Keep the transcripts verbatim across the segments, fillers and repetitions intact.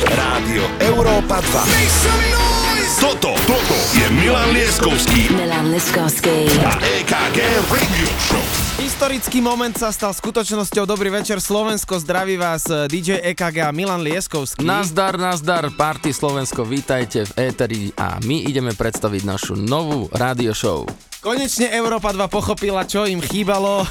Rádio Európa dva. Toto, toto je Milan Lieskovský. Milan Lieskovský. A é ká gé Radio Show. Historický moment sa stal skutočnosťou. Dobrý večer, Slovensko, zdraví vás dý džej é ká gé a Milan Lieskovský. Nazdar, nazdar, Party Slovensko, vítajte v éteri a my ideme predstaviť našu novú rádio show. Konečne Európa dva pochopila, čo im chýbalo.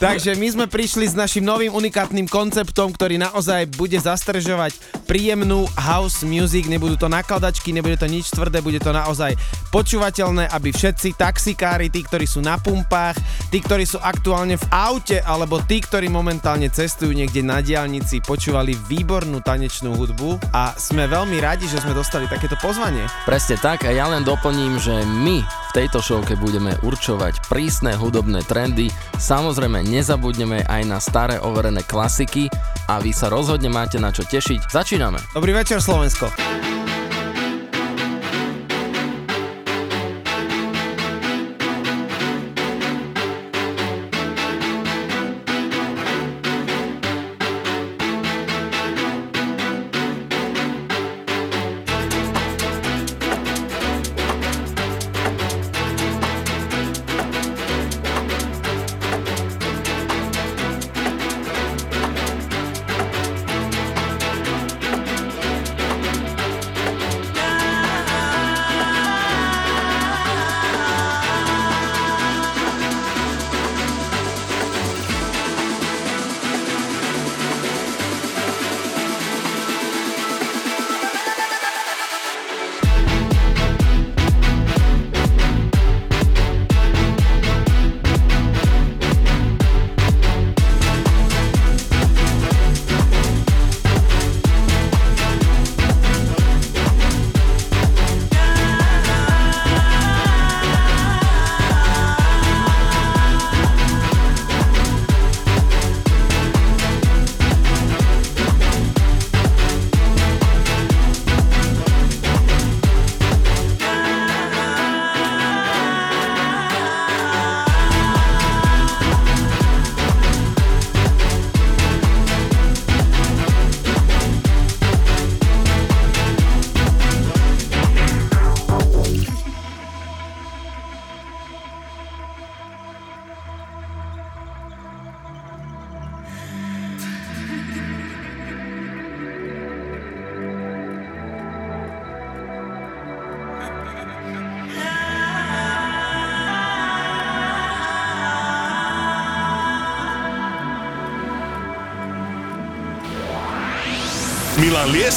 Takže my sme prišli s našim novým unikátnym konceptom, ktorý naozaj bude zastrežovať príjemnú house music. Nebudú to nakladačky, nebude to nič tvrdé, bude to naozaj počúvateľné, aby všetci taxikári, tí, ktorí sú na pumpách, tí, ktorí sú aktuálne v aute, alebo tí, ktorí momentálne cestujú niekde na diaľnici, počúvali výbornú tanečnú hudbu a sme veľmi radi, že sme dostali takéto pozvanie. Presne tak a ja len doplním, že my v tejto showke budeme určovať prísne hudobné trendy. Samozrejme nezabudneme aj na staré overené klasiky a vy sa rozhodne máte na čo tešiť. Začíname. Dobrý večer, Slovensko. Milan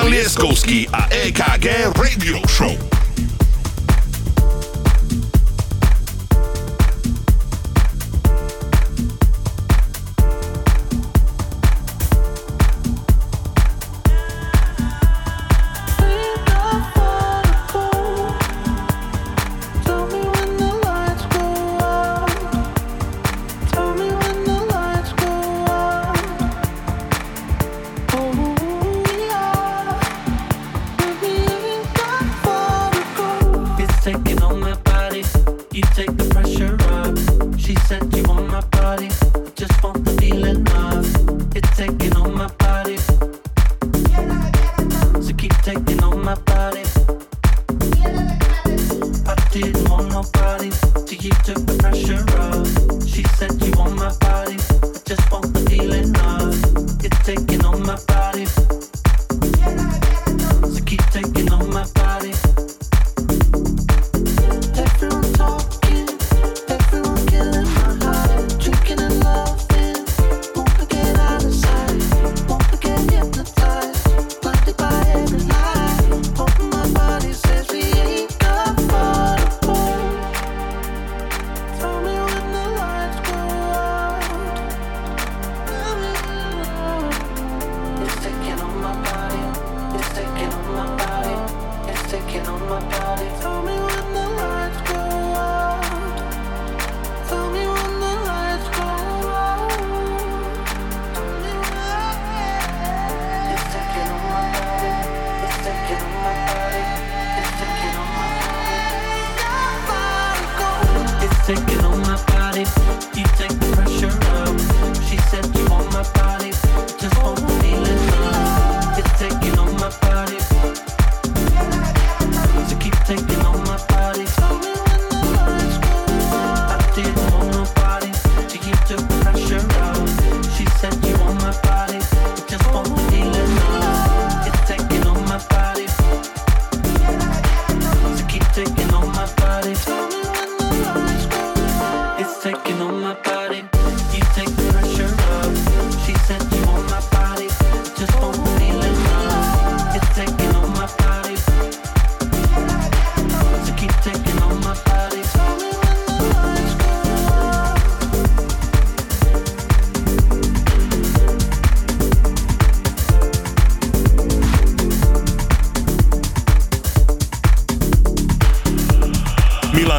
Lieskovský a é ká gé Radio Show.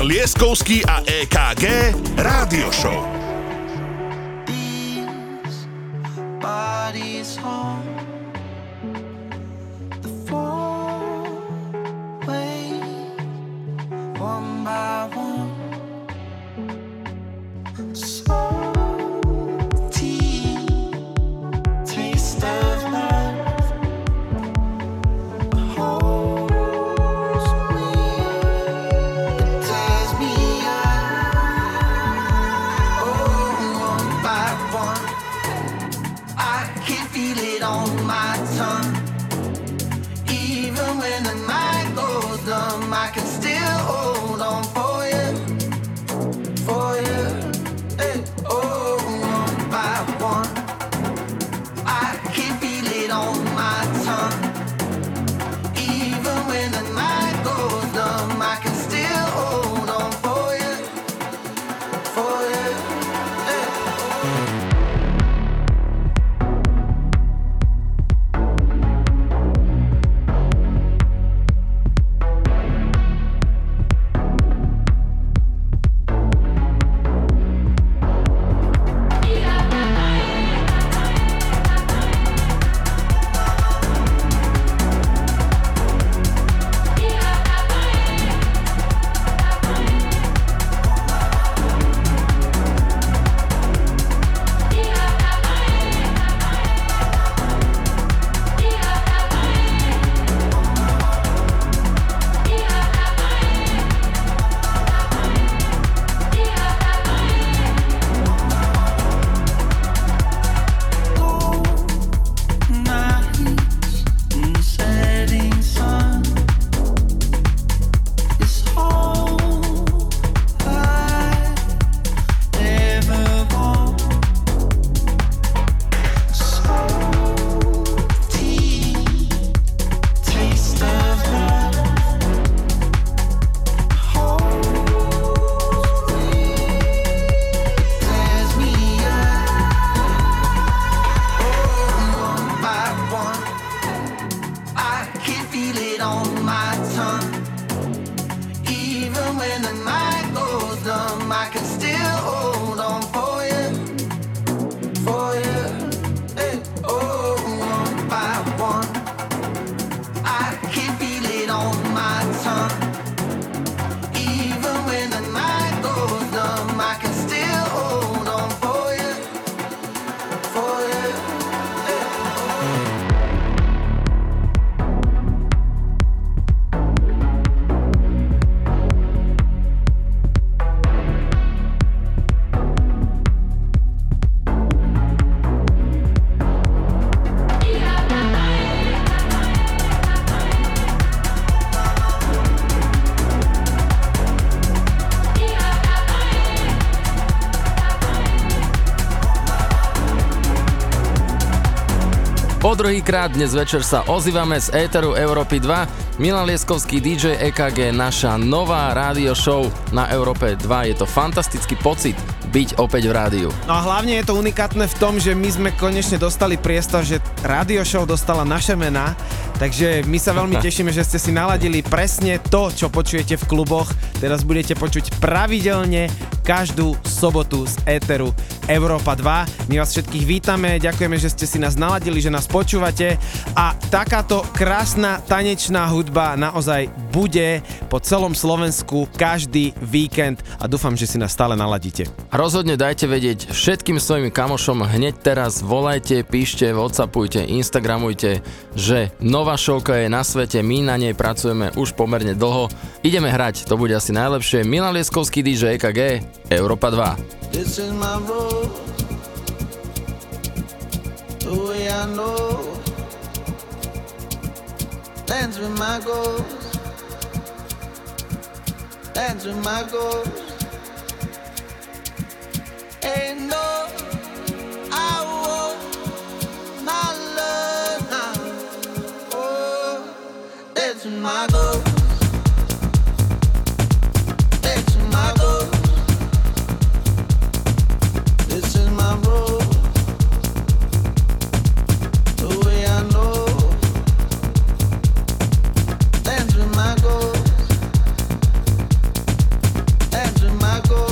Lieskovský a é ká gé Rádio Show. Po druhýkrát dnes večer sa ozývame z éteru Európy dva. Milan Lieskovský, dý džej é ká gé, naša nová rádio show na Európe dva. Je to fantastický pocit byť opäť v rádiu. No a hlavne je to unikátne v tom, že my sme konečne dostali priestor, že rádio show dostala naše mená. Takže my sa veľmi tešíme, že ste si naladili presne to, čo počujete v kluboch. Teraz budete počuť pravidelne každú sobotu z éteru Európa dva. My vás všetkých vítame, ďakujeme, že ste si nás naladili, že nás počúvate. A takáto krásna tanečná hudba naozaj bude po celom Slovensku každý víkend a dúfam, že si nás stále naladíte. Rozhodne dajte vedieť všetkým svojim kamošom hneď teraz, volajte, píšte, WhatsAppujte, Instagramujte, že nová šovka je na svete, my na nej pracujeme už pomerne dlho. Ideme hrať, to bude asi najlepšie. Milan Lieskovský, dý džej é ká gé, Európa dva. This is my road, the way I know, dance with my goals, dance with my goals, ain't no, I want my love now. That's my goal. That's my goal. This is my road. The way I know. That's my goal. That's my goal.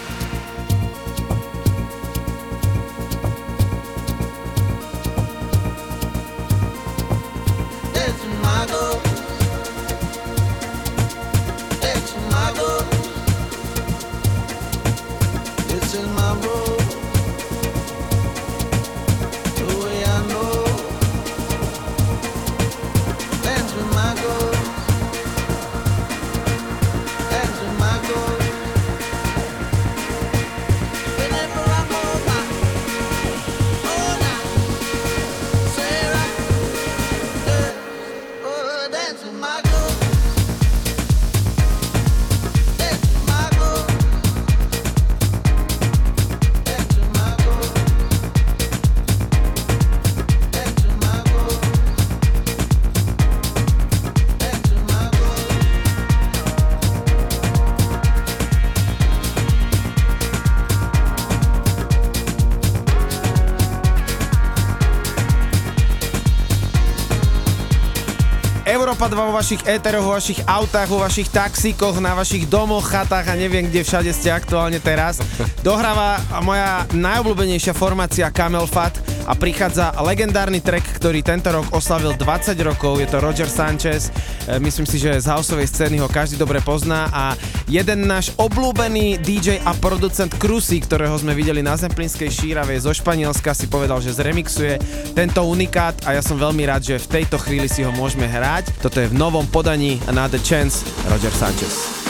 Vo vašich éteroch, vo vašich autách, vo vašich taxíkoch, na vašich domoch, chatách a neviem, kde všade ste aktuálne teraz. Dohráva moja najobľúbenejšia formácia Camel Fad a prichádza legendárny track, ktorý tento rok oslavil dvadsať rokov. Je to Roger Sanchez. Myslím si, že z houseovej scény ho každý dobre pozná a jeden náš obľúbený dý džej a producent Krusy, ktorého sme videli na Zemplínskej Šírave zo Španielska, si povedal, že zremixuje tento unikát a ja som veľmi rád, že v tejto chvíli si ho môžeme hrať. Toto je v novom podaní Another Chance, Roger Sanchez. Yeah.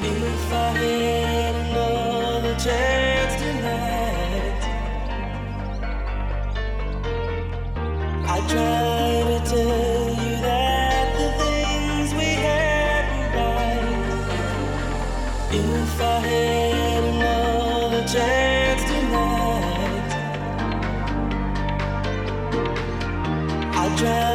If I had another chance tonight, I'd try to tell you that the things we had were right. If I had another chance tonight, if I had another chance.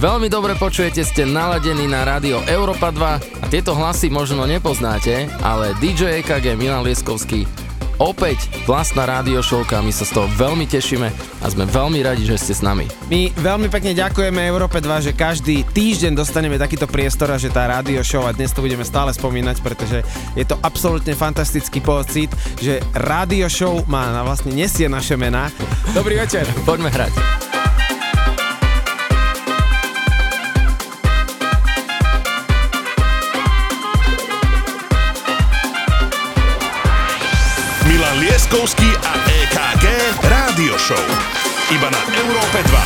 Veľmi dobre počujete, ste naladení na rádio Európa dva a tieto hlasy možno nepoznáte, ale dý džej é ká gé Milan Lieskovský, opäť vlastná rádiošovka, my sa z toho veľmi tešíme a sme veľmi radi, že ste s nami. My veľmi pekne ďakujeme Európe dva, že každý týždeň dostaneme takýto priestor a že tá rádiošov, a dnes to budeme stále spomínať, pretože je to absolútne fantastický pocit, že rádiošov má na vlastne nesie naše mená. Dobrý večer, poďme hrať. Lieskovský a é ká gé Rádio Show. Iba na Európe dva.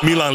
Milan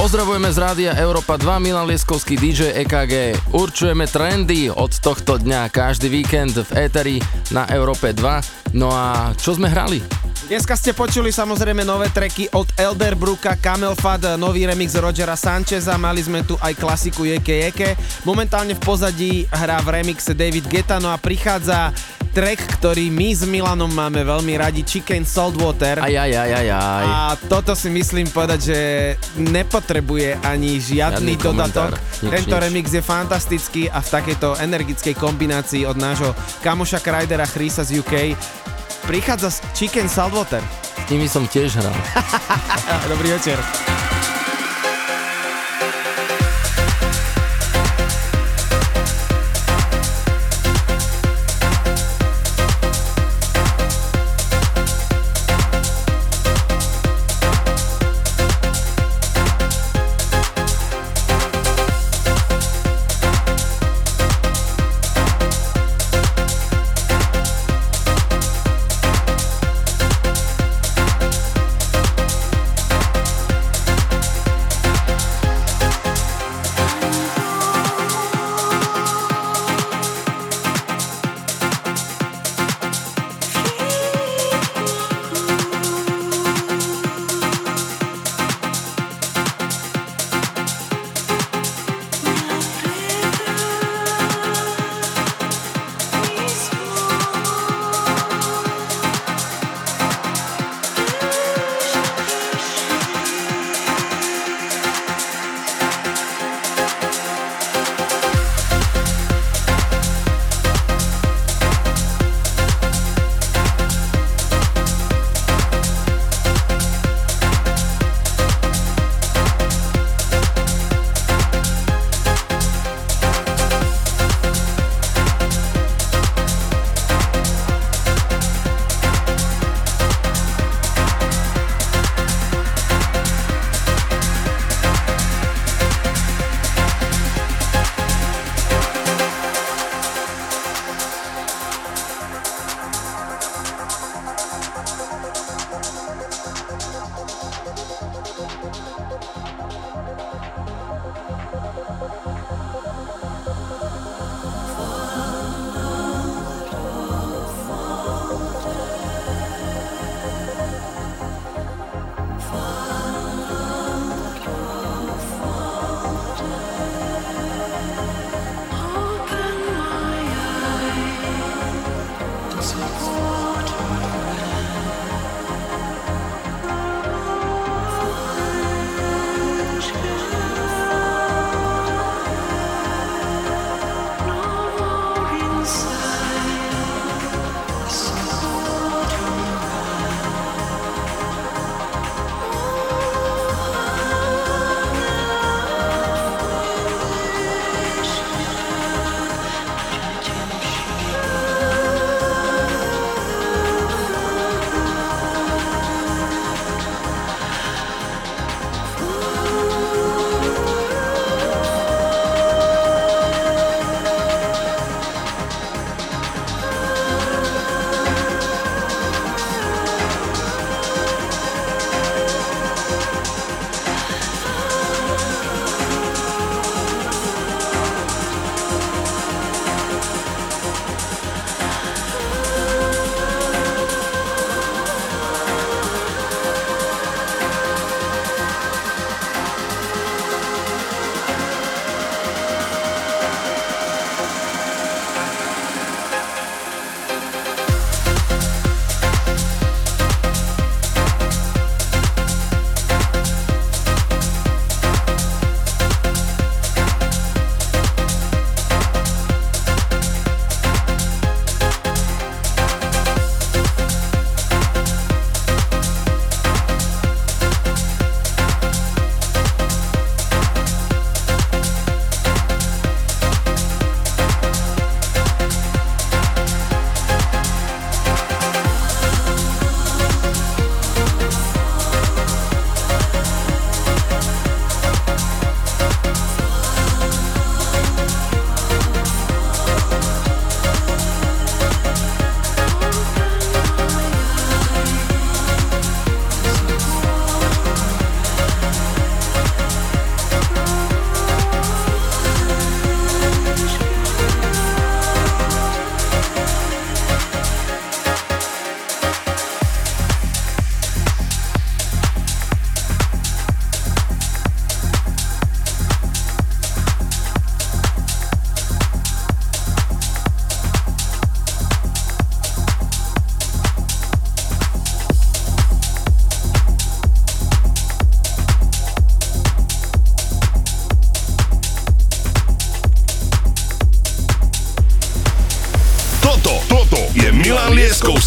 Pozdravujeme z rádia Európa dva, Milan Lieskovský, dý džej é ká gé. Určujeme trendy od tohto dňa, každý víkend v éteri na Európe dva. No a čo sme hrali? Dneska ste počuli samozrejme nové tracky od Elder Brooka, Camel Fad, nový remix Rogera Sancheza, mali sme tu aj klasiku Jeke Jeke. Momentálne v pozadí hrá v remixe David Getano a prichádza track, ktorý my s Milanom máme veľmi radi, Chicken Saltwater. Aj, aj, aj, aj, aj. A toto si myslím povedať, že nepotrebuje ani žiadny, žiadny dodatok. Nič, Tento nič. remix je fantastický a v takejto energickej kombinácii od nášho kamoša Krajdera Chrisa z ú ká prichádza Chicken Saltwater. S nimi som tiež hral. Dobrý večer.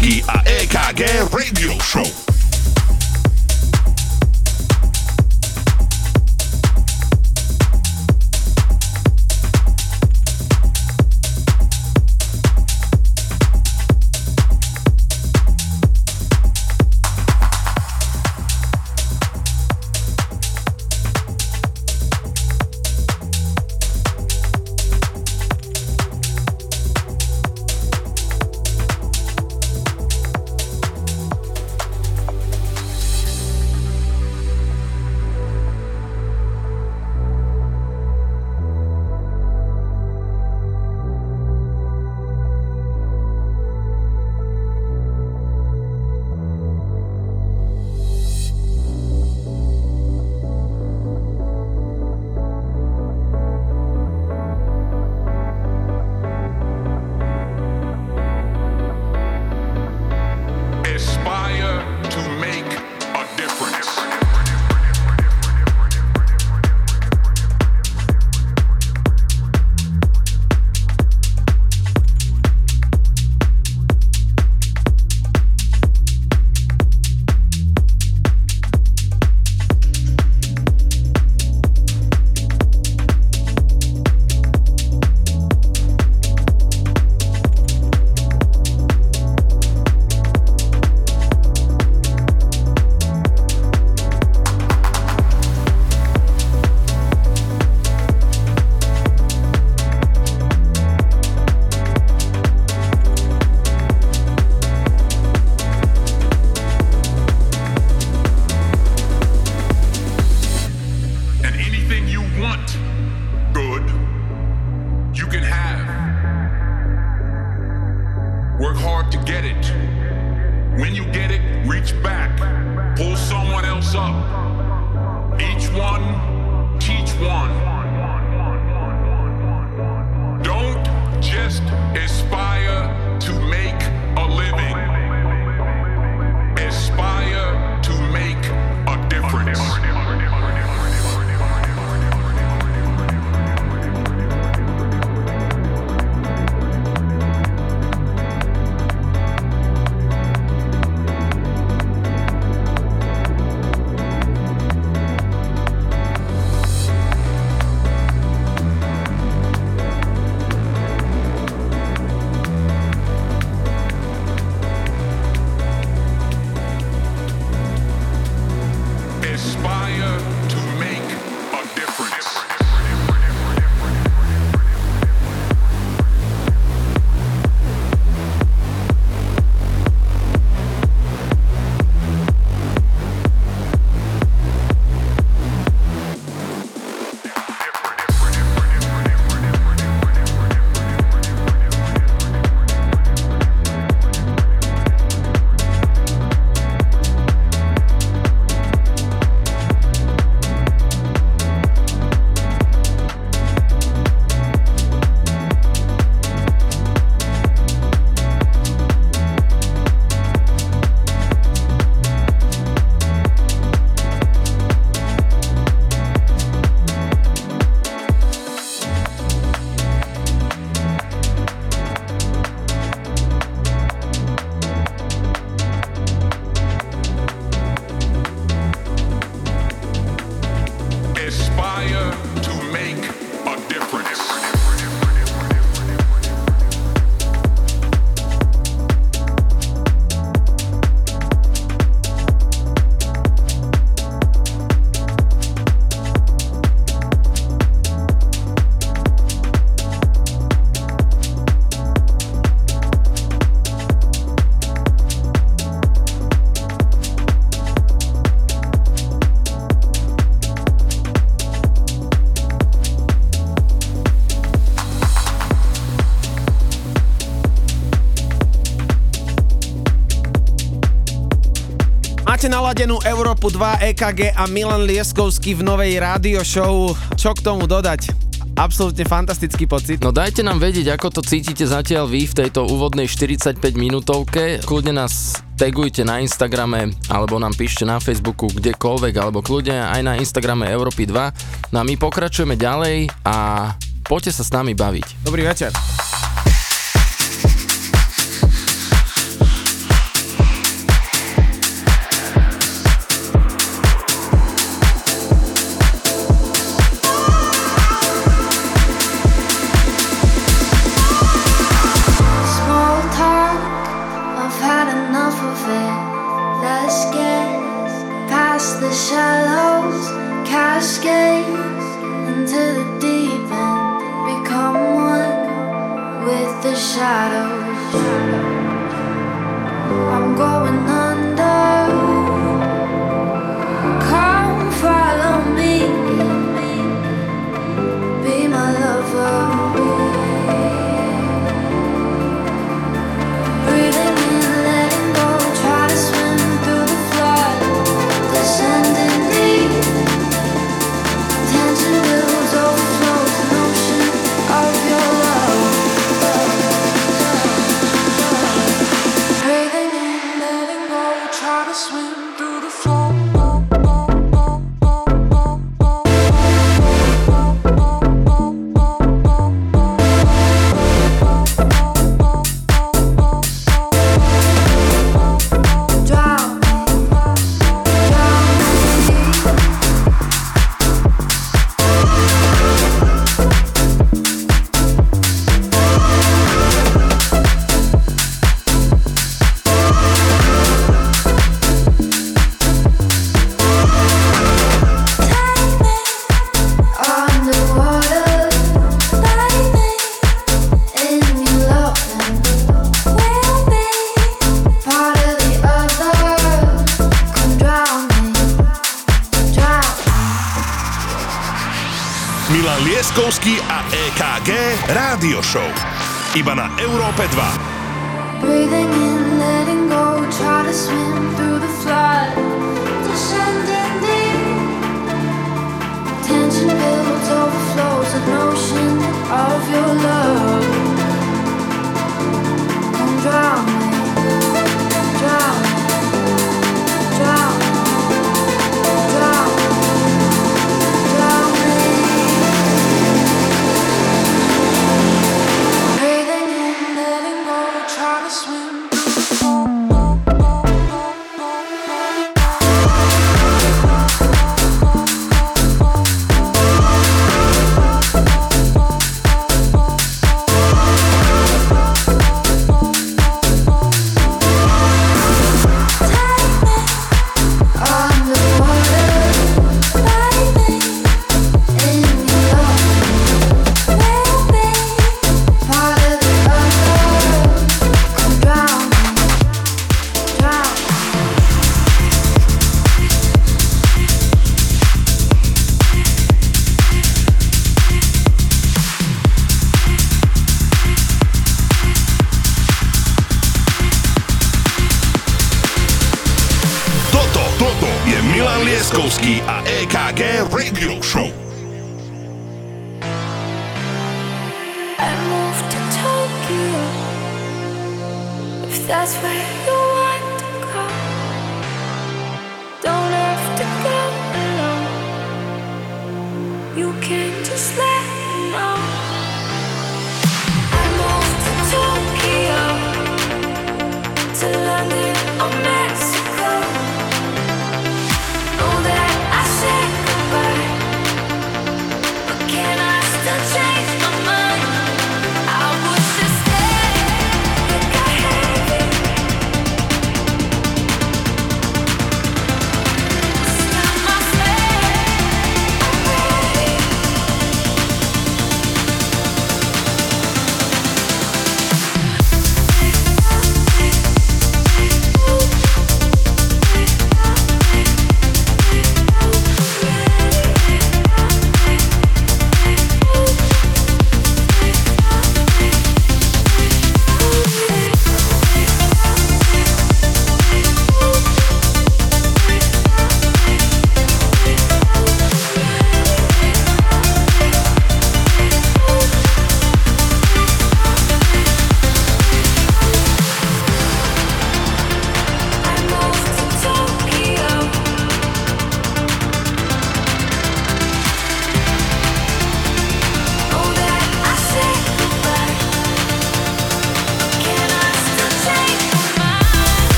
Lieskovský a é ká gé Radio Show. Naladenú Európu dva, é ká gé a Milan Lieskovský v novej rádio show. Čo k tomu dodať? Absolútne fantastický pocit. No dajte nám vedieť, ako to cítite zatiaľ vy v tejto úvodnej štyridsaťpäť minútovke. Kľudne nás tagujte na Instagrame, alebo nám píšte na Facebooku, kdekoľvek, alebo kľudne aj na Instagrame Európy dva. No a my pokračujeme ďalej a poďte sa s nami baviť. Dobrý večer. gaze into the deep end, become one with the shadows. I'm going under. Come follow me, be my lover. Breathing in, letting go, try to swim through the flood, descending deep. Milan Lieskovský a é ká gé Rádio Show. Iba na Európe dva. Breathing in, letting go, try to swim through the flood, descending deep. Tension builds, overflows, an ocean of your love. Come drown me, drown me, drown me.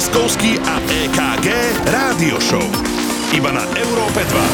Lieskovský a é ká gé Rádio Show. Iba na Európe dva.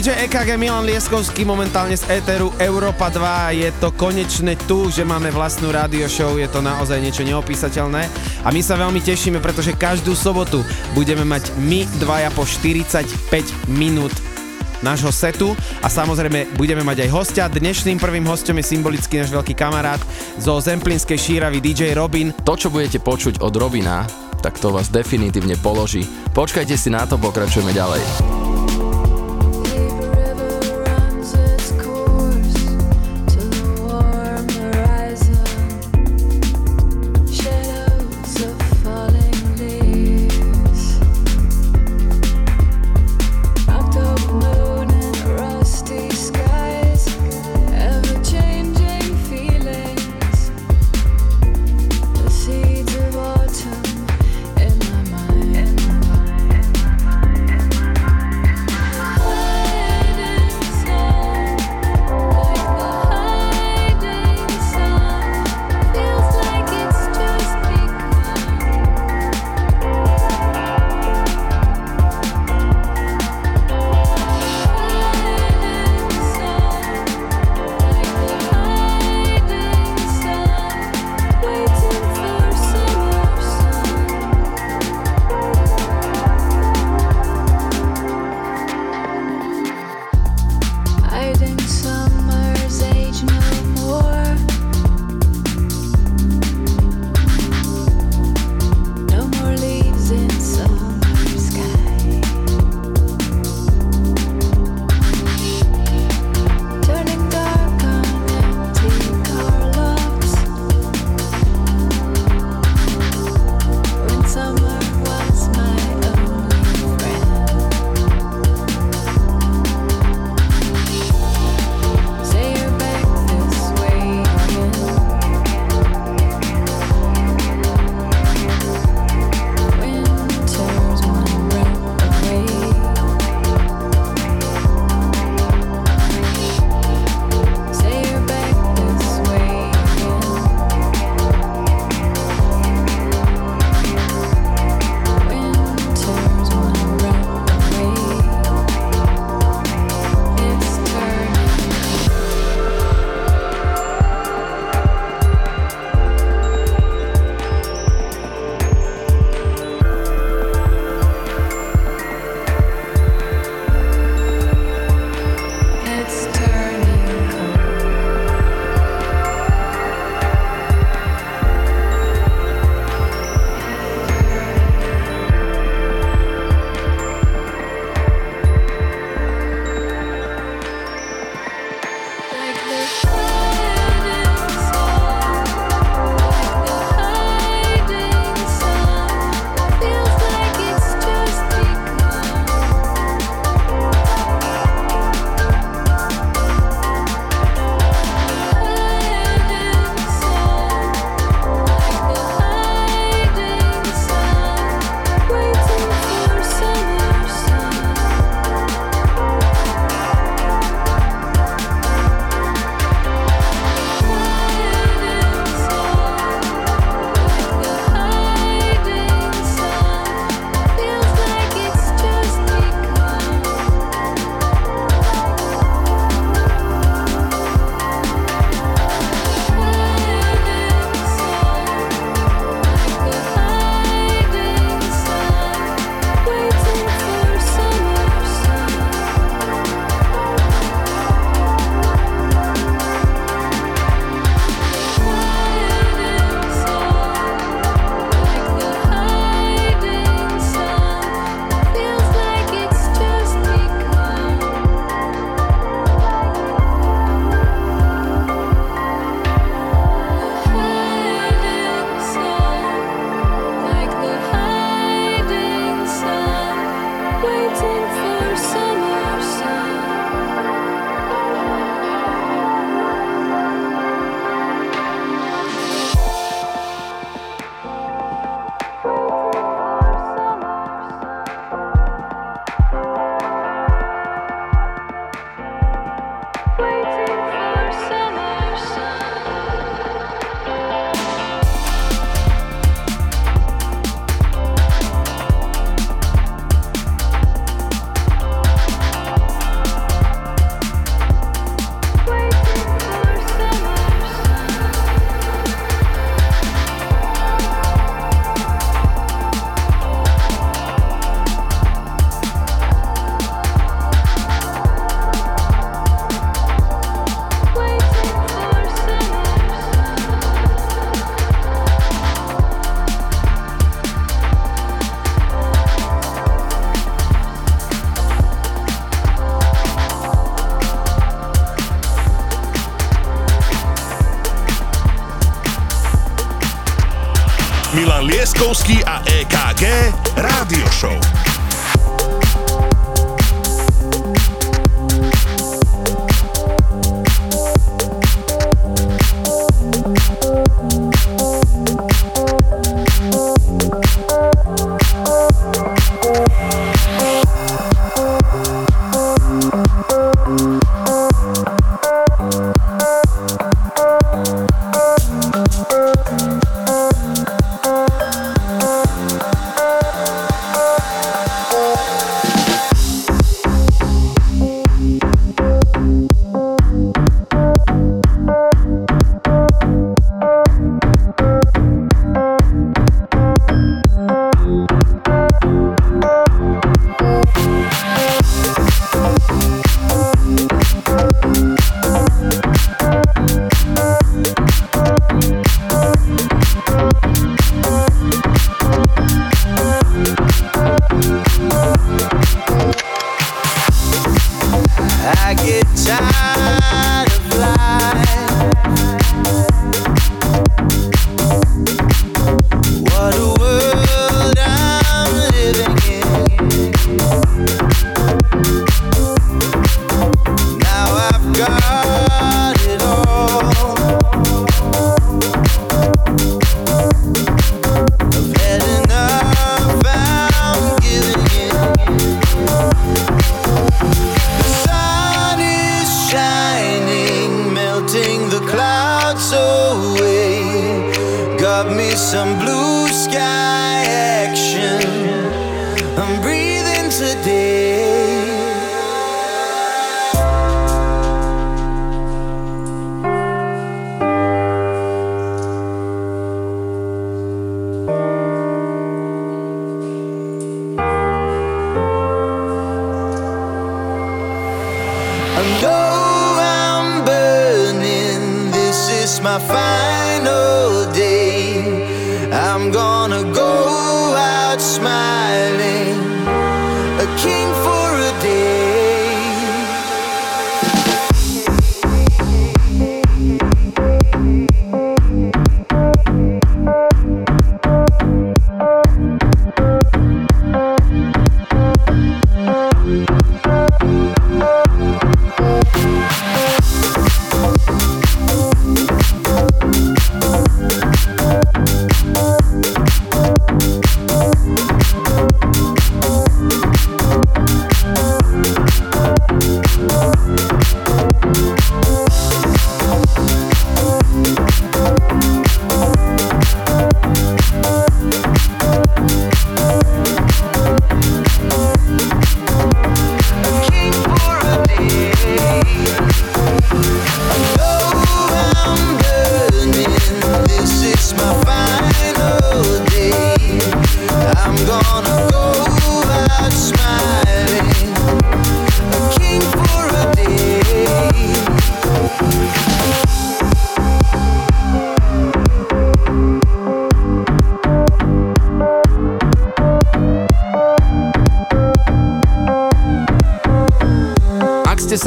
dý džej é ká gé Milan Lieskovský momentálne z éteru Európa dva. Je to konečne tu, že máme vlastnú rádio show, je to naozaj niečo neopísateľné a my sa veľmi tešíme, pretože každú sobotu budeme mať my dvaja po štyridsaťpäť minút nášho setu a samozrejme budeme mať aj hostia. Dnešným prvým hostom je symbolicky náš veľký kamarát zo Zemplínskej Šíravy dý džej Robin. To, čo budete počuť od Robina, tak to vás definitívne položí. Počkajte si na to, pokračujeme ďalej. Milan Lieskovský a é ká gé Rádio Show.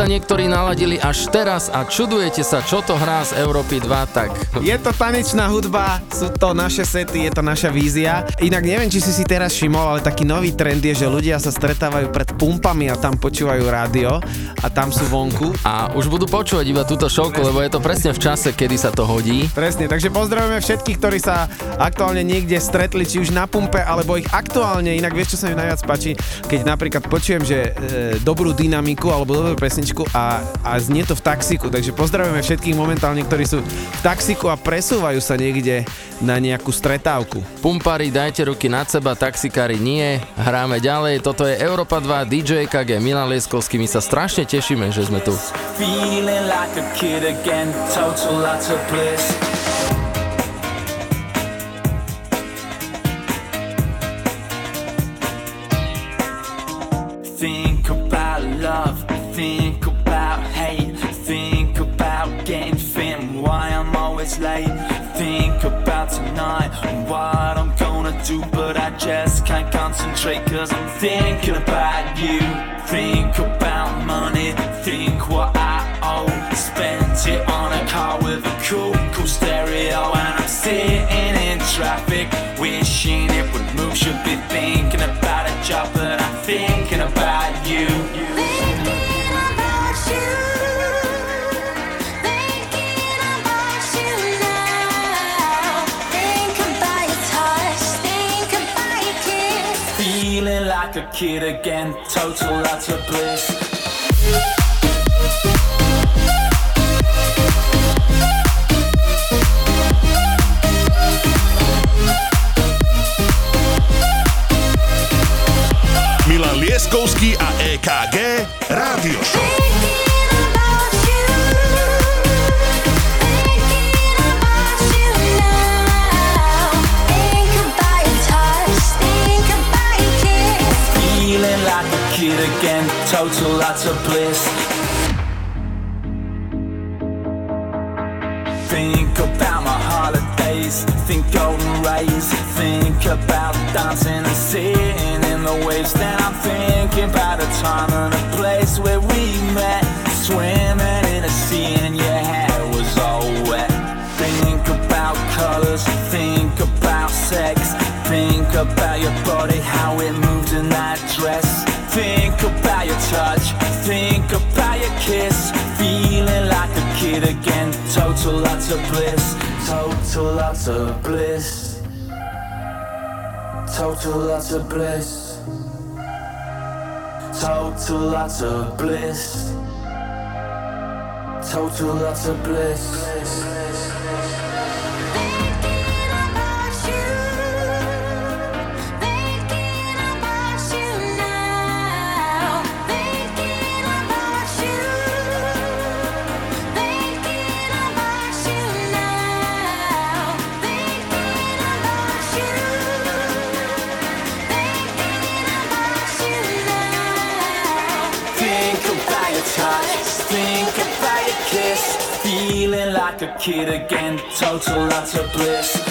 Niektorí naladili až teraz a čudujete sa, čo to hrá z Európy dva, tak... Je to tanečná hudba, sú to naše sety, je to naša vízia. Inak neviem, či si si teraz všimol, ale taký nový trend je, že ľudia sa stretávajú pred pumpami a tam počúvajú rádio a tam sú vonku. A už budú počúvať iba túto šovku, lebo je to presne v čase, kedy sa to hodí. Presne, takže pozdravujeme všetkých, ktorí sa aktuálne niekde stretli, či už na pumpe, alebo ich aktuálne. Inak vieš, čo sa mi najviac páči, keď napríklad počujem, že e, dobrú dynamiku alebo dobrú pesničku a, a znie to v taxiku, takže pozdravujeme všetkých momentálne, ktorí sú v taxiku a presúvajú sa niekde na nejakú stretávku. Pumpári, dajte ruky nad seba, taxikári nie, hráme ďalej, toto je Európa dva, dý džej é ká gé, Milan Lieskovský, my sa strašne tešíme, že sme tu. Think about love, think late. Think about tonight and what I'm gonna do, but I just can't concentrate, cause I'm thinking about you. Think about money, think what I owe. Spent it on a car with a cool, cool stereo, and I'm sitting in traffic me thinking about a job, but I'm thinking about you. Thinking about you. Thinking about you now. Think about your touch, think about your kiss. Feeling like a kid again, total lots of bliss. Milan Lieskovský a é ká gé Rádio Show. Again, total lots of bliss. Think about my holidays, think golden rays, think about dancing and sitting in the waves. Then I'm thinking about a time and a place where we met, swimming in a sea and your hair was all wet. Think about colors, think about sex, think about your body, how it moved in that dress. Think about your touch, think about your kiss. Feeling like a kid again, total lots of bliss. Total lots of bliss. Total lots of bliss. Total lots of bliss. Total lots of bliss. Feeling like a kid again, total lots of bliss.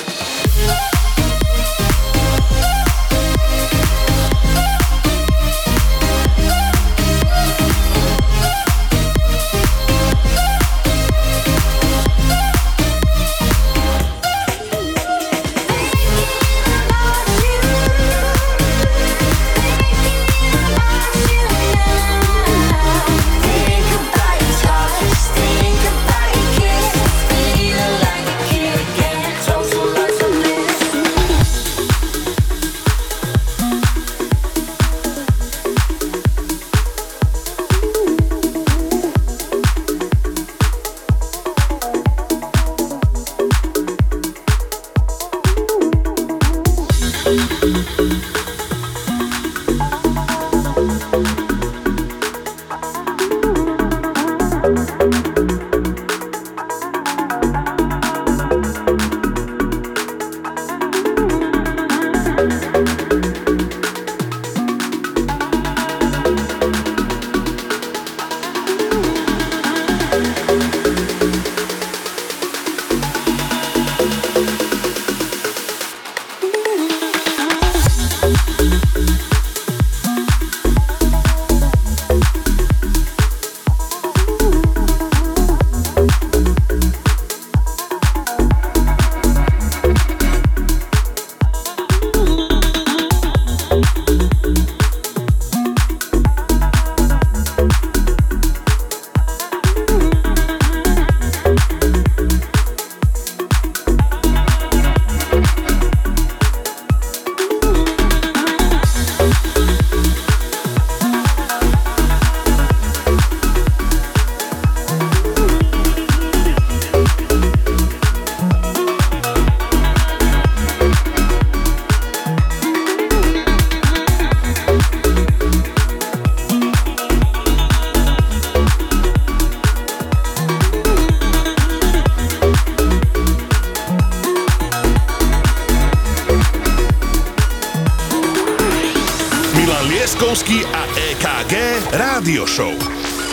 A é ká gé Rádio Show.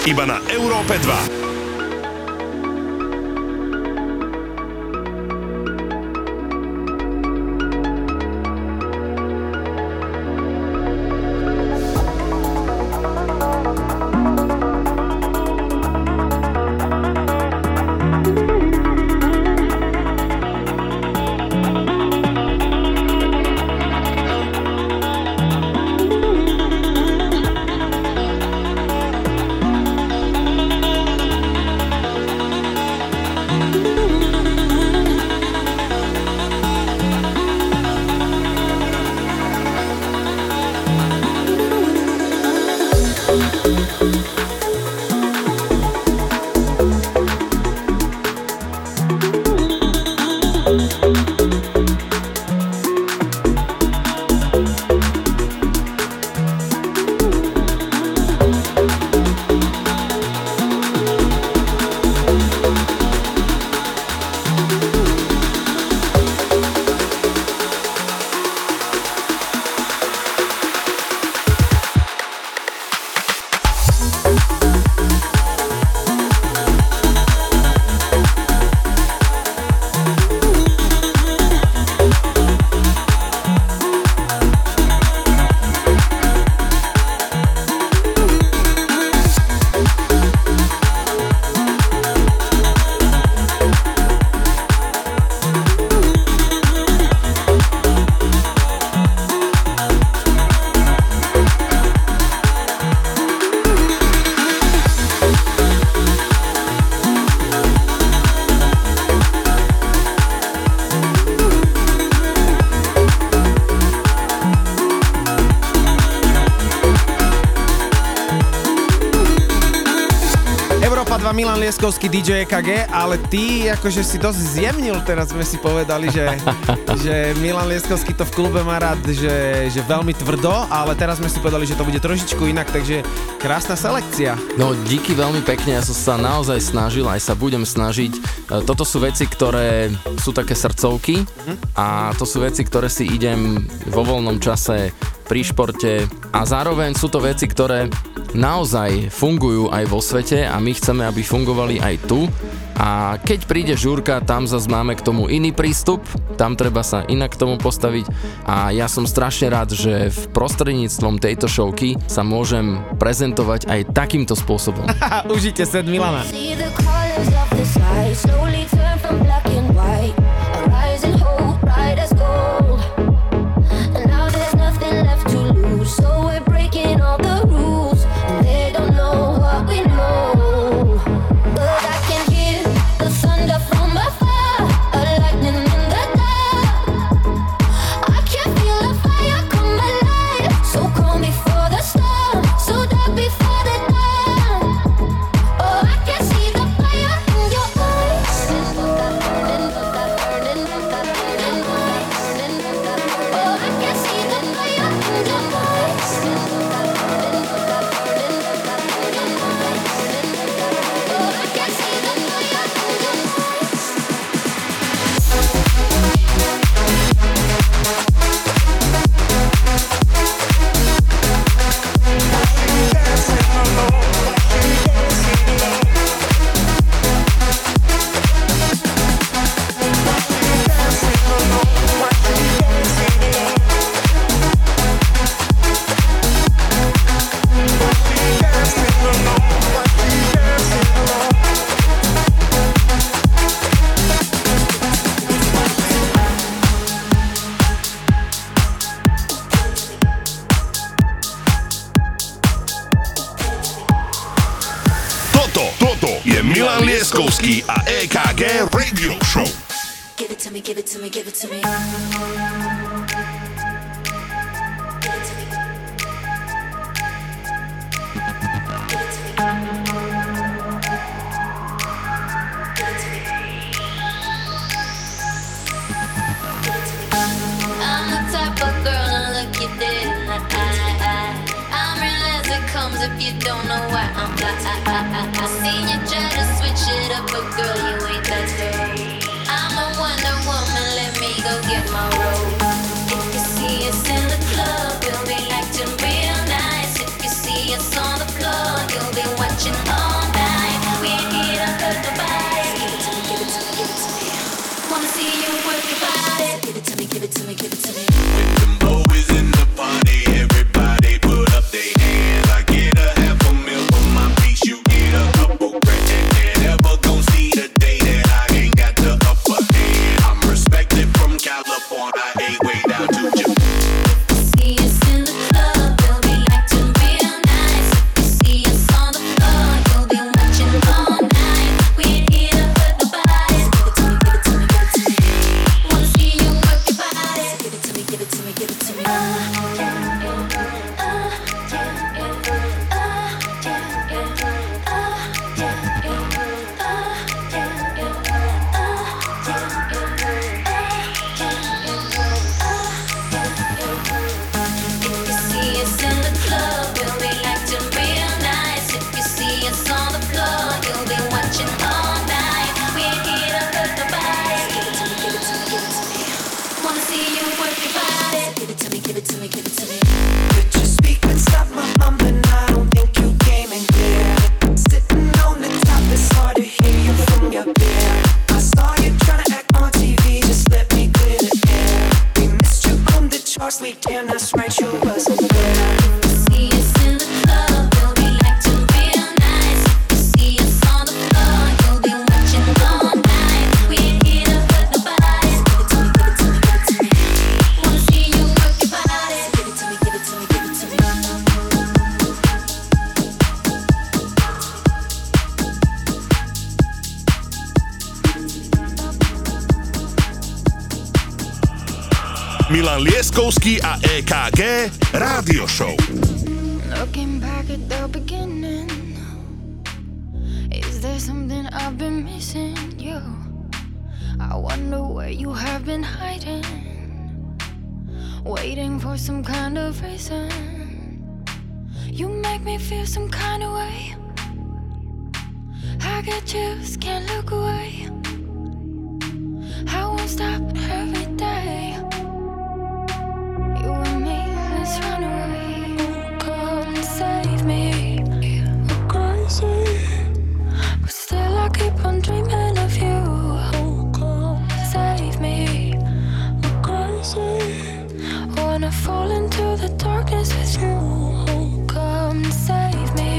Iba na Európe dva. Milan Lieskovský, dý džej é ká gé, ale ty akože si dosť zjemnil, teraz sme si povedali, že, že Milan Lieskovský to v klube má rád, že, že veľmi tvrdo, ale teraz sme si povedali, že to bude trošičku inak, takže krásna selekcia. No díky veľmi pekne, ja som sa naozaj snažil, aj sa budem snažiť. Toto sú veci, ktoré sú také srdcovky a to sú veci, ktoré si idem vo voľnom čase pri športe a zároveň sú to veci, ktoré naozaj fungujú aj vo svete a my chceme, aby fungovali aj tu. A keď príde žúrka, tam zase máme k tomu iný prístup, tam treba sa inak k tomu postaviť a ja som strašne rád, že v prostredníctvom tejto showky sa môžem prezentovať aj takýmto spôsobom. Užite set Milana. Give it to me, give it to me. Give it to me. Give it to me. Give it to me. Give it to me. I'm the type of girl to look you dead in the eye. I'm real as it comes if you don't know why I'm fly. I see you try to switch it up, but girl, you ain't that fair. Wonder Woman, let me go get my robe. If you see us in the club, we'll be acting real nice. If you see us on the floor, you'll be watching all night. We ain't here to hurt nobody. Give it to me, give it to me, give it to me. Wanna see you work your body. Give it to me, give it to me, give it to me. When the boys in the party, everybody put up their hands. I get a half a mil on my piece, you get a couple grand. And never gon' see the day that I ain't got the upper hand. Respected from California, hey, way down to Japan. Lieskovský a é ká gé Radio Show. Looking back at the beginning, is Is there something I've been missing? You, I wonder where you have been hiding, waiting for some kind of reason. You make me feel some kind of way. I get chills, can't look away. I won't stop every day. You and me, let's run away. Go and save me. We're crazy, but still I keep on dreaming of you. Go and save me. We're crazy. When I fall into the darkness with you, come and save me.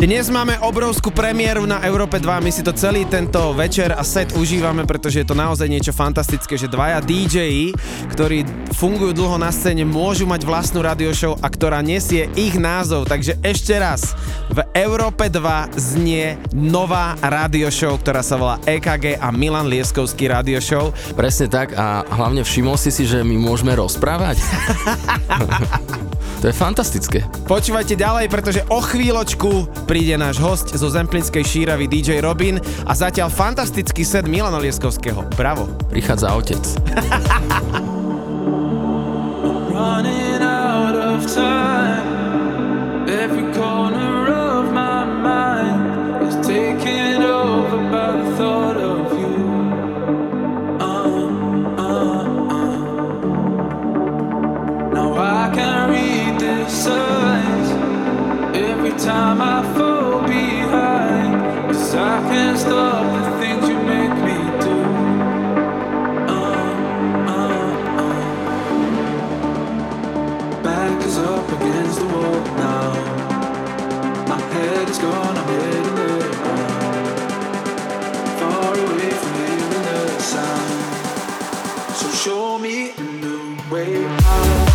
Dnes máme obrovskú premiéru na Európe dva, my si to celý tento večer a set užívame, pretože je to naozaj niečo fantastické, že dvaja dí džeji, ktorí fungujú dlho na scéne, môžu mať vlastnú radio show, a ktorá nesie ich názov. Takže ešte raz, v Európe dva znie nová radio show, ktorá sa volá é ká gé a Milan Lieskovský radio show. Presne tak, a hlavne všimol si si, že my môžeme rozprávať. To je fantastické. Počúvajte ďalej, pretože o chvíľočku príde náš hosť zo Zemplínskej Šíravy dí džej Robin a zatiaľ fantastický set Milana Lieskovského. Bravo. Prichádza otec. Every time I fall behind, 'cause I can't stop the things you make me do. uh, uh, uh. Back is up against the wall now. My head is gone, I'm heading there now. Far away from hearing the sound. So show me a new way out.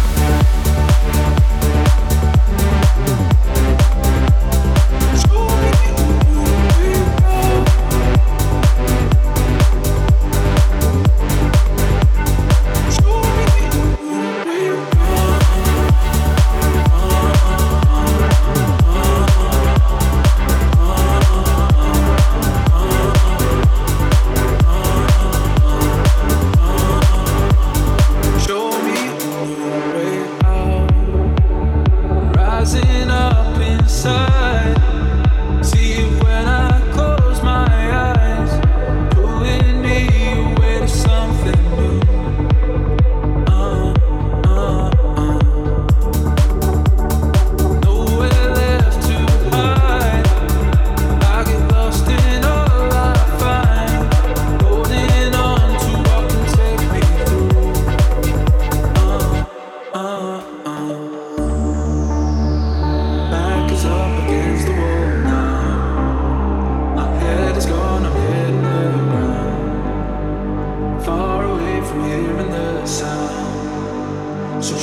I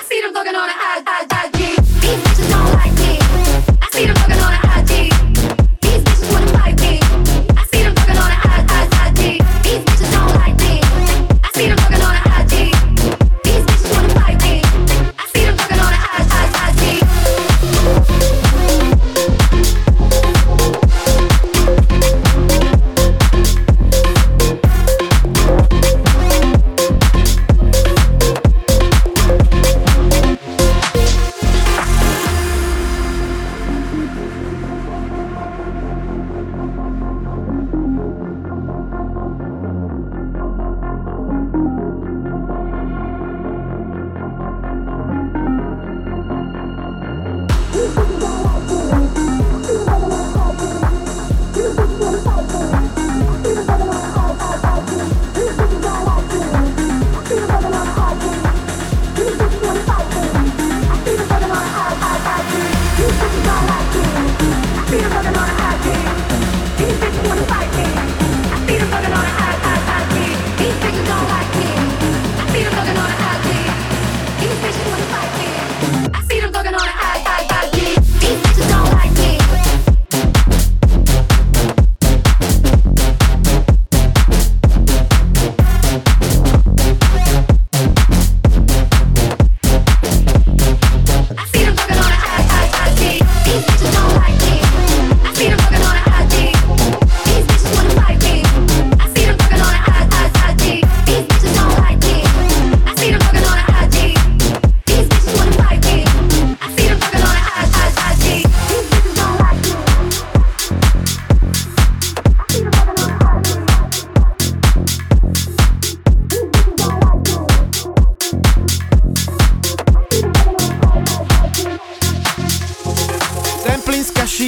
see them looking on the eyes.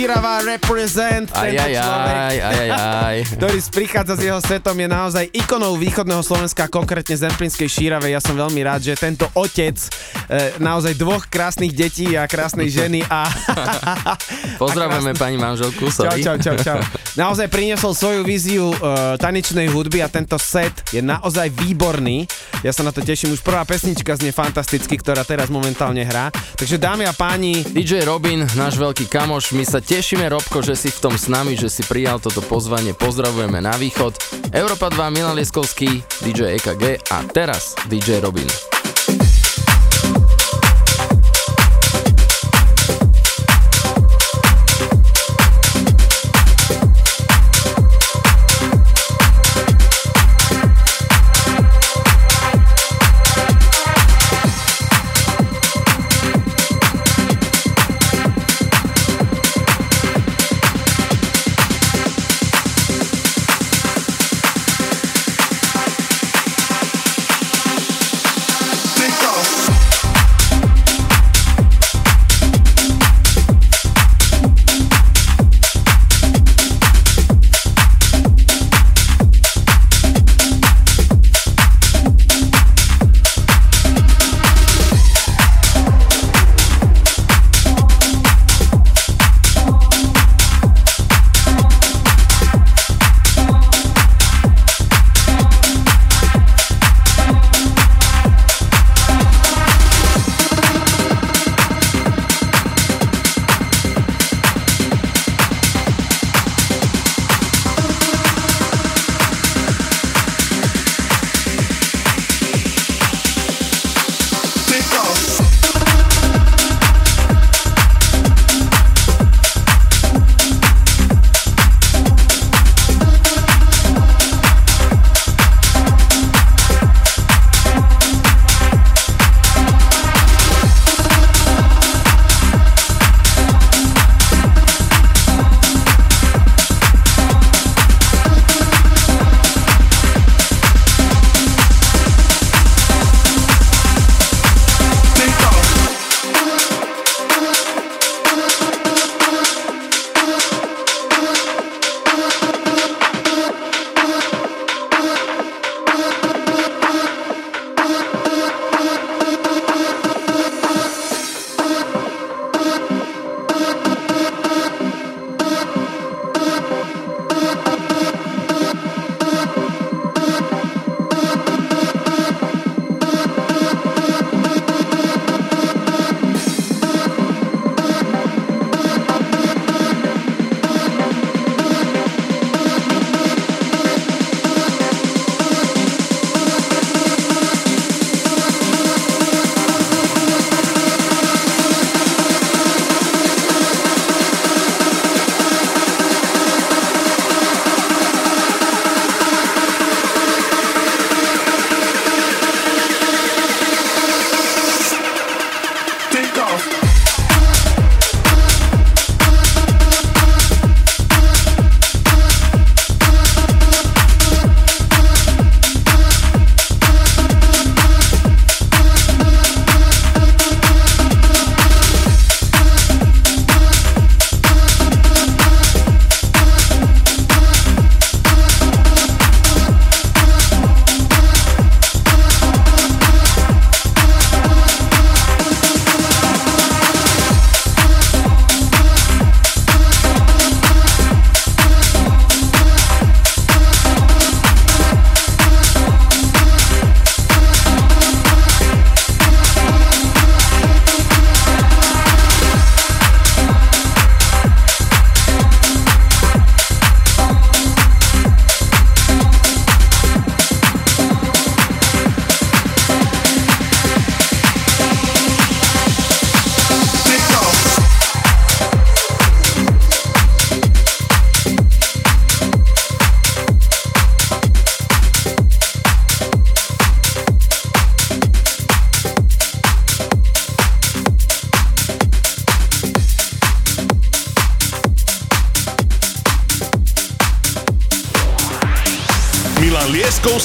Šírava represent, aj, tento aj, človek, aj, aj, aj. ktorý prichádza s jeho setom, je naozaj ikonou východného Slovenska, konkrétne Zemplínskej Šírave. Ja som veľmi rád, že tento otec e, naozaj dvoch krásnych detí a krásnej ženy a... Pozdravujeme krásny... pani manželku, sorry. Čau, čau, čau, čau. Naozaj priniesol svoju víziu e, tanečnej hudby a tento set je naozaj výborný. Ja sa na to teším, už prvá pesnička znie fantasticky, ktorá teraz momentálne hrá. Takže dámy a páni, dý džej Robin, náš veľký kamoš, my sa tešíme, Robko, že si v tom s nami, že si prijal toto pozvanie. Pozdravujeme na východ. Európa dva, Milan Lieskovský, dý džej é ká gé a teraz dý džej Robin.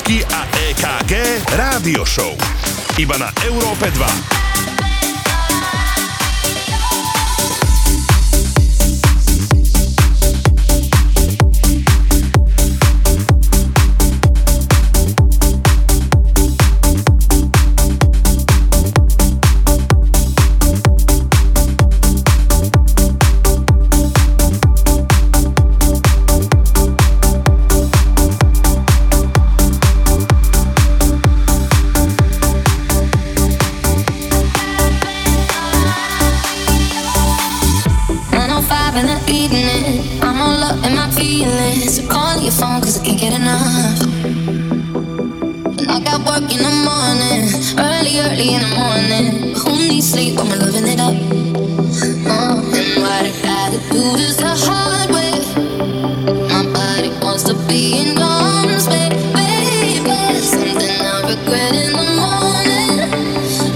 A é ká gé rádio show iba na Európe dva. days to call your phone cause I can't get enough. And I got work in the morning, early, early in the morning. Who needs sleep when we're living it up? Oh, and why did I do this the hard way? My body wants to be in your arms, baby. Something I regret in the morning,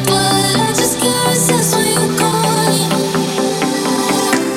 but I just can't resist when you go. To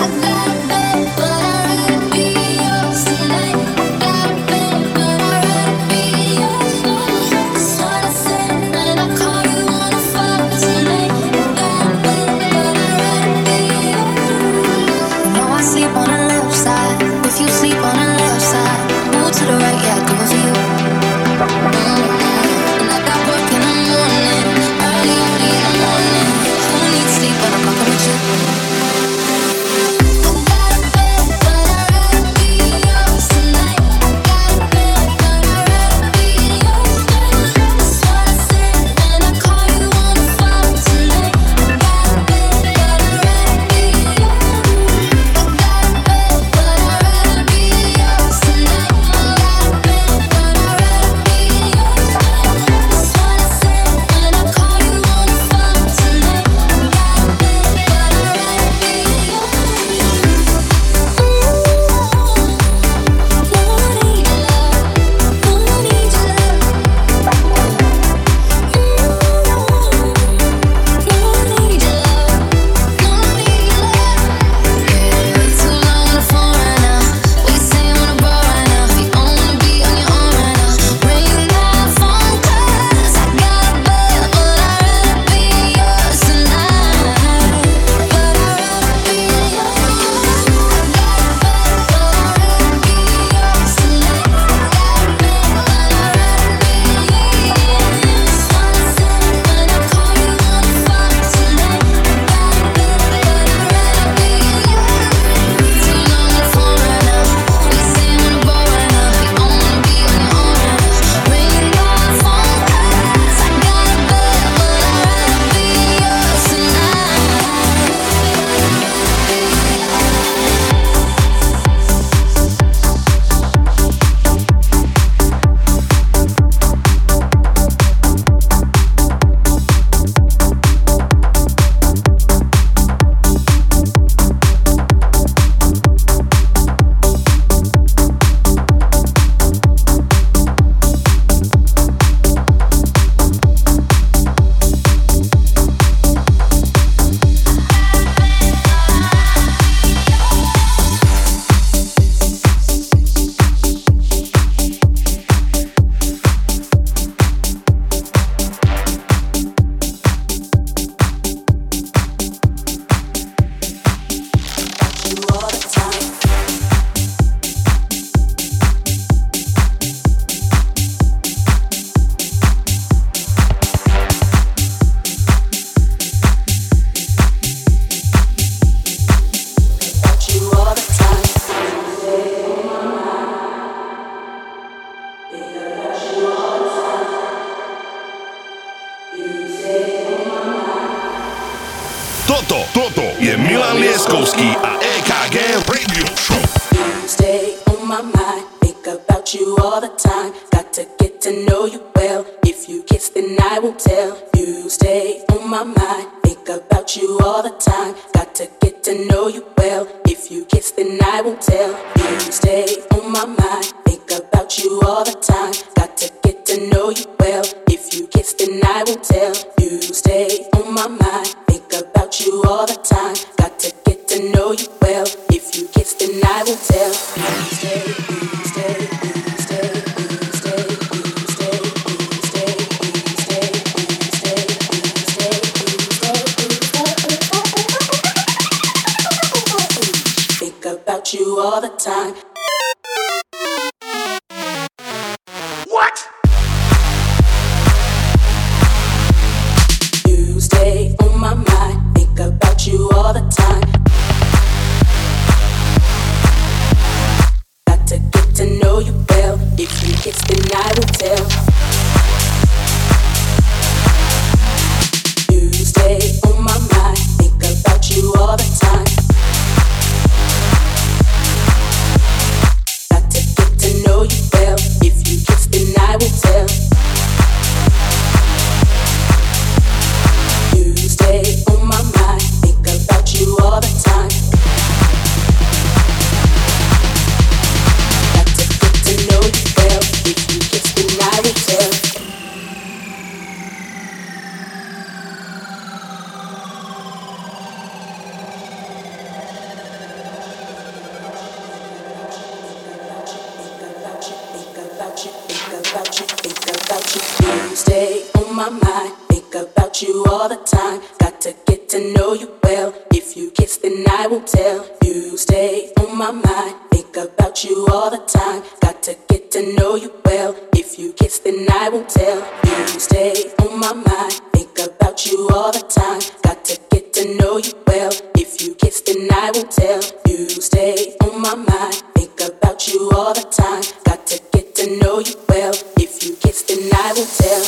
about you, think about you. You stay on my mind, think about you all the time. Got to get to know you well. If you kiss, then I will tell. You stay on my mind, think about you all the time. Got to get to know you well. If you kiss, then I will tell. You stay on my mind, think about you all the time. Got to get to know you well. If you kiss, then I will tell. You stay on my mind, think about you all the time. Got to get to know you well. If you kiss, then I will tell.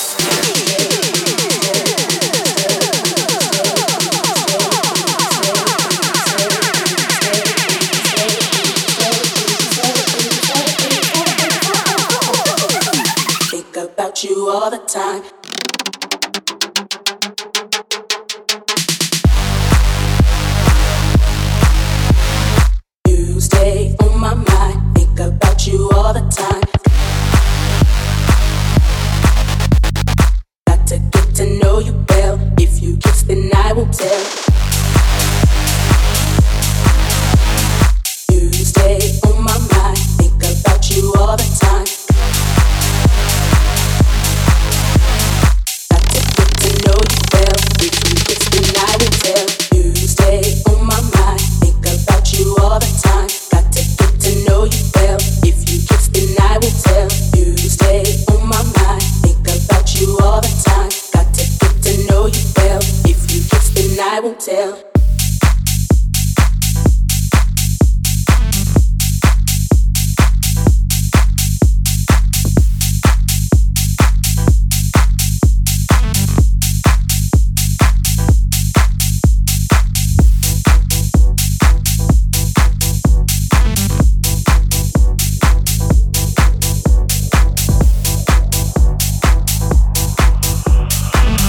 You all the time. You stay on my mind, think about you all the time. Got to get to know you well. If you kiss, then I will tell. You stay on my mind, think about you all the time. Tell.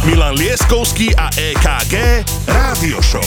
Milan Lieskovský a é ká gé Radio Show.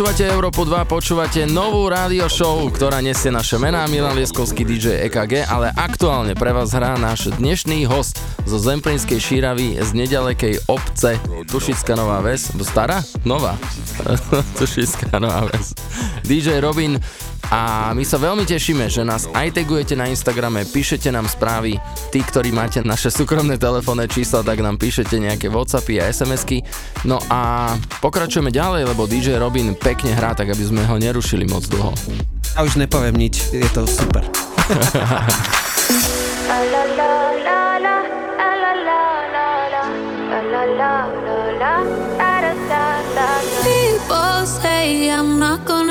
Počúvate Európu dva, počúvate novú rádio show, ktorá nesie naše mená, Milan Lieskovský, dý džej é ká gé, ale aktuálne pre vás hrá náš dnešný host zo Zemplínskej Šíravy, z nedalekej obce Tušická Ves, stará? Nová. Tušická Ves. dý džej Robin, a my sa veľmi tešíme, že nás aj tagujete na Instagrame, píšete nám správy, tí, ktorí máte naše súkromné telefónne čísla, tak nám píšete nejaké WhatsAppy a SMSky. No a pokračujeme ďalej, lebo dý džej Robin pekne hrá, tak aby sme ho nerušili moc dlho. Ja už nepoviem nič, je to super.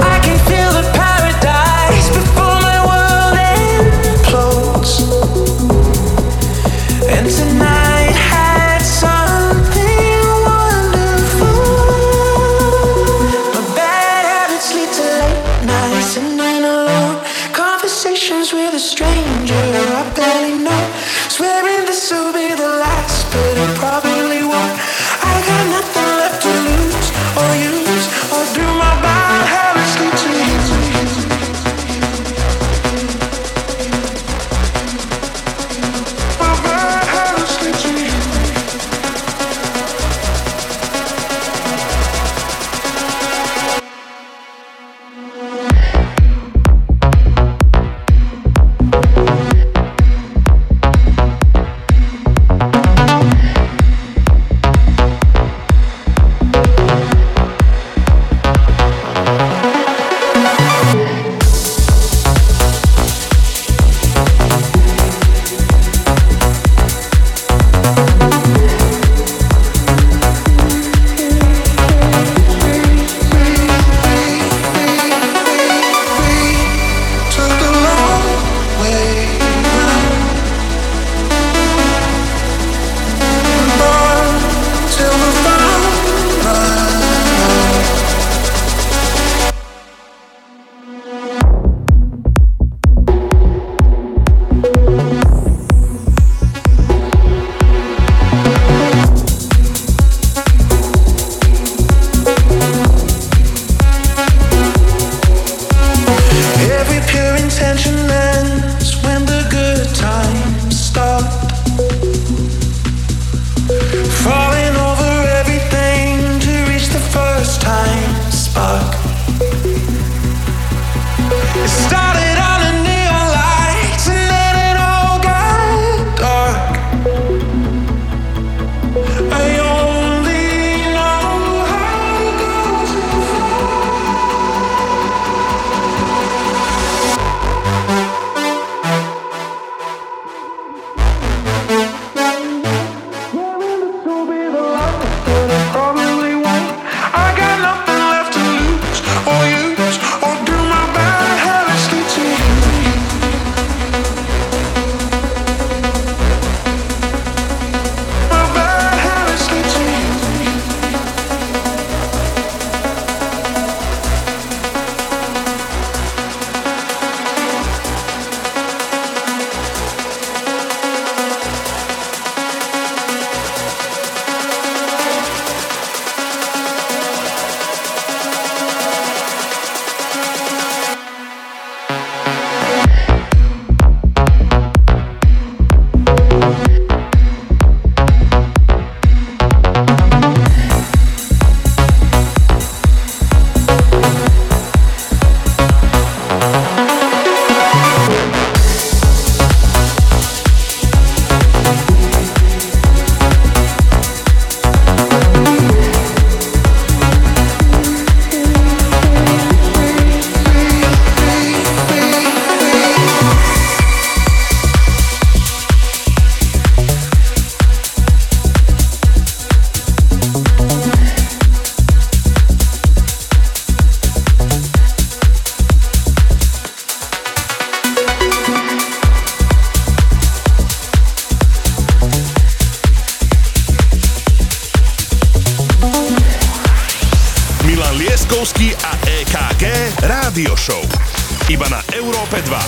I can feel the power. Stranger I barely know, swearing this will be the last, but it probably Lieskovský a é ká gé Rádio Show. Iba na Európe dva.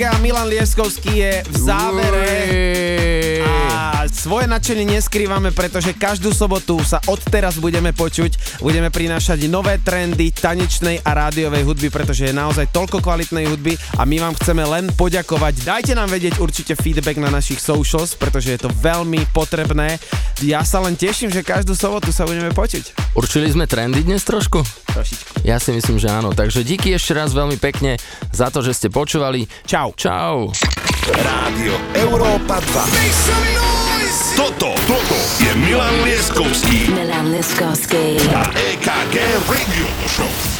kolega Milan Lieskovský je v závere. Uy. A svoje nadšenie neskrývame, pretože každú sobotu sa odteraz budeme počuť. Budeme prinášať nové trendy tanečnej a rádiovej hudby, pretože je naozaj toľko kvalitnej hudby a my vám chceme len poďakovať. Dajte nám vedieť určite feedback na našich socials, pretože je to veľmi potrebné. Ja sa len teším, že každú sobotu sa budeme počuť. Určili sme trendy dnes trošku? Trošičku. Ja si myslím, že áno. Takže díky ešte raz veľmi pekne za to, že ste počúvali. Čau. Čau. Rádio Európa dva. Toto, toto je Milan Lieskovský. Milan Lieskovský. A é ká gé Radio Show.